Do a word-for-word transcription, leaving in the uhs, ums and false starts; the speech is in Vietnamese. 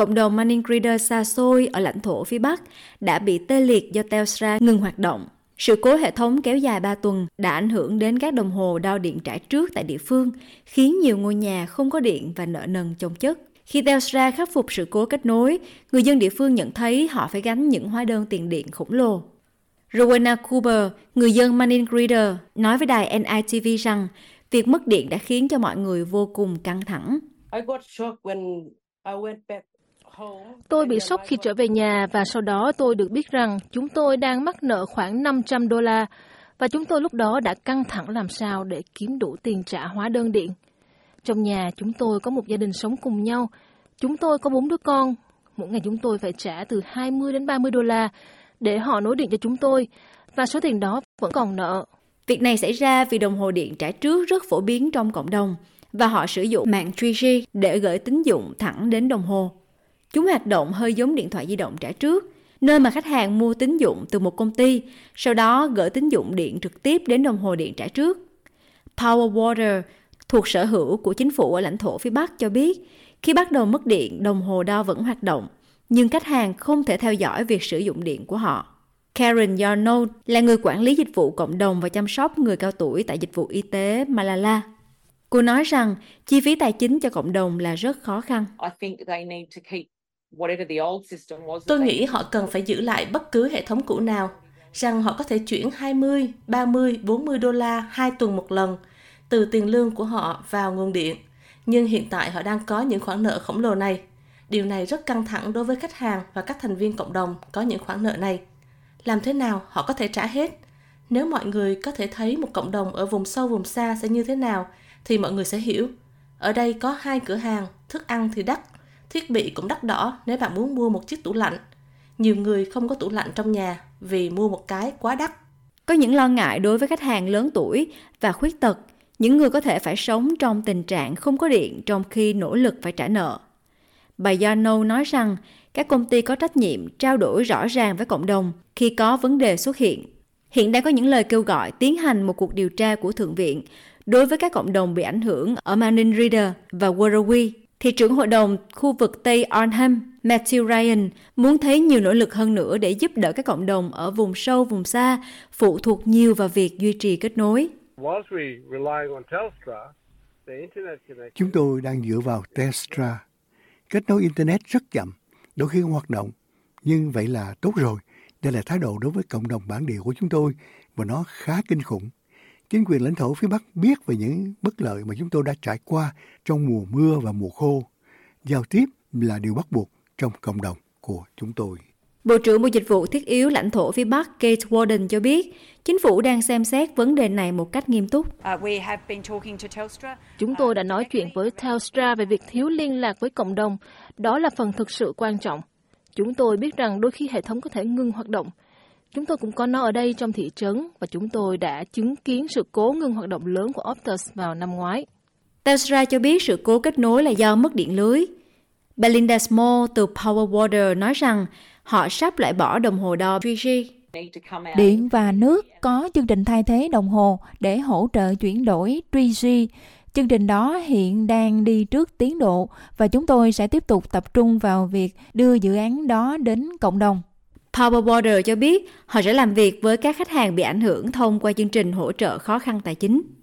Cộng đồng Maningrida xa xôi ở lãnh thổ phía Bắc đã bị tê liệt do Telstra ngừng hoạt động. Sự cố hệ thống kéo dài ba tuần đã ảnh hưởng đến các đồng hồ đo điện trả trước tại địa phương, khiến nhiều ngôi nhà không có điện và nợ nần chồng chất. Khi Telstra khắc phục sự cố kết nối, người dân địa phương nhận thấy họ phải gánh những hóa đơn tiền điện khổng lồ. Rowena Cooper, người dân Maningrida, nói với đài en i tê vê rằng việc mất điện đã khiến cho mọi người vô cùng căng thẳng. Tôi bị sốc khi trở về nhà và sau đó tôi được biết rằng chúng tôi đang mắc nợ khoảng năm trăm đô la và chúng tôi lúc đó đã căng thẳng làm sao để kiếm đủ tiền trả hóa đơn điện. Trong nhà chúng tôi có một gia đình sống cùng nhau. Chúng tôi có bốn đứa con. Mỗi ngày chúng tôi phải trả từ hai mươi đến ba mươi đô la để họ nối điện cho chúng tôi và số tiền đó vẫn còn nợ. Việc này xảy ra vì đồng hồ điện trả trước rất phổ biến trong cộng đồng và họ sử dụng mạng ba G để gửi tín dụng thẳng đến đồng hồ. Chúng hoạt động hơi giống điện thoại di động trả trước, nơi mà khách hàng mua tín dụng từ một công ty, sau đó gửi tín dụng điện trực tiếp đến đồng hồ điện trả trước. Power Water thuộc sở hữu của chính phủ ở lãnh thổ phía Bắc cho biết, khi bắt đầu mất điện, đồng hồ đo vẫn hoạt động, nhưng khách hàng không thể theo dõi việc sử dụng điện của họ. Karen Yarnold là người quản lý dịch vụ cộng đồng và chăm sóc người cao tuổi tại dịch vụ y tế Malala. Cô nói rằng chi phí tài chính cho cộng đồng là rất khó khăn. Tôi nghĩ họ cần phải giữ lại bất cứ hệ thống cũ nào, rằng họ có thể chuyển hai mươi, ba mươi, bốn mươi đô la hai tuần một lần từ tiền lương của họ vào nguồn điện. Nhưng hiện tại họ đang có những khoản nợ khổng lồ này. Điều này rất căng thẳng đối với khách hàng và các thành viên cộng đồng có những khoản nợ này. Làm thế nào họ có thể trả hết? Nếu mọi người có thể thấy một cộng đồng ở vùng sâu vùng xa sẽ như thế nào, thì mọi người sẽ hiểu. Ở đây có hai cửa hàng, thức ăn thì đắt, thiết bị cũng đắt đỏ nếu bạn muốn mua một chiếc tủ lạnh. Nhiều người không có tủ lạnh trong nhà vì mua một cái quá đắt. Có những lo ngại đối với khách hàng lớn tuổi và khuyết tật, những người có thể phải sống trong tình trạng không có điện trong khi nỗ lực phải trả nợ. Bà Yarnold nói rằng các công ty có trách nhiệm trao đổi rõ ràng với cộng đồng khi có vấn đề xuất hiện. Hiện đang có những lời kêu gọi tiến hành một cuộc điều tra của Thượng viện đối với các cộng đồng bị ảnh hưởng ở Maningrida và Warruwi. Thị trưởng hội đồng khu vực Tây Arnhem, Matthew Ryan, muốn thấy nhiều nỗ lực hơn nữa để giúp đỡ các cộng đồng ở vùng sâu, vùng xa, phụ thuộc nhiều vào việc duy trì kết nối. Chúng tôi đang dựa vào Telstra. Kết nối Internet rất chậm, đôi khi không hoạt động. Nhưng vậy là tốt rồi. Đây là thái độ đối với cộng đồng bản địa của chúng tôi và nó khá kinh khủng. Chính quyền lãnh thổ phía Bắc biết về những bất lợi mà chúng tôi đã trải qua trong mùa mưa và mùa khô. Giao tiếp là điều bắt buộc trong cộng đồng của chúng tôi. Bộ trưởng Bộ Dịch vụ Thiết yếu lãnh thổ phía Bắc Kate Warden cho biết, chính phủ đang xem xét vấn đề này một cách nghiêm túc. Chúng tôi đã nói chuyện với Telstra về việc thiếu liên lạc với cộng đồng. Đó là phần thực sự quan trọng. Chúng tôi biết rằng đôi khi hệ thống có thể ngừng hoạt động. Chúng tôi cũng có nó ở đây trong thị trấn và chúng tôi đã chứng kiến sự cố ngừng hoạt động lớn của Optus vào năm ngoái. Telstra cho biết sự cố kết nối là do mất điện lưới. Belinda Smo từ Power Water nói rằng họ sắp loại bỏ đồng hồ đo ba G. Điện và nước có chương trình thay thế đồng hồ để hỗ trợ chuyển đổi ba G. Chương trình đó hiện đang đi trước tiến độ và chúng tôi sẽ tiếp tục tập trung vào việc đưa dự án đó đến cộng đồng. Power Border cho biết họ sẽ làm việc với các khách hàng bị ảnh hưởng thông qua chương trình hỗ trợ khó khăn tài chính.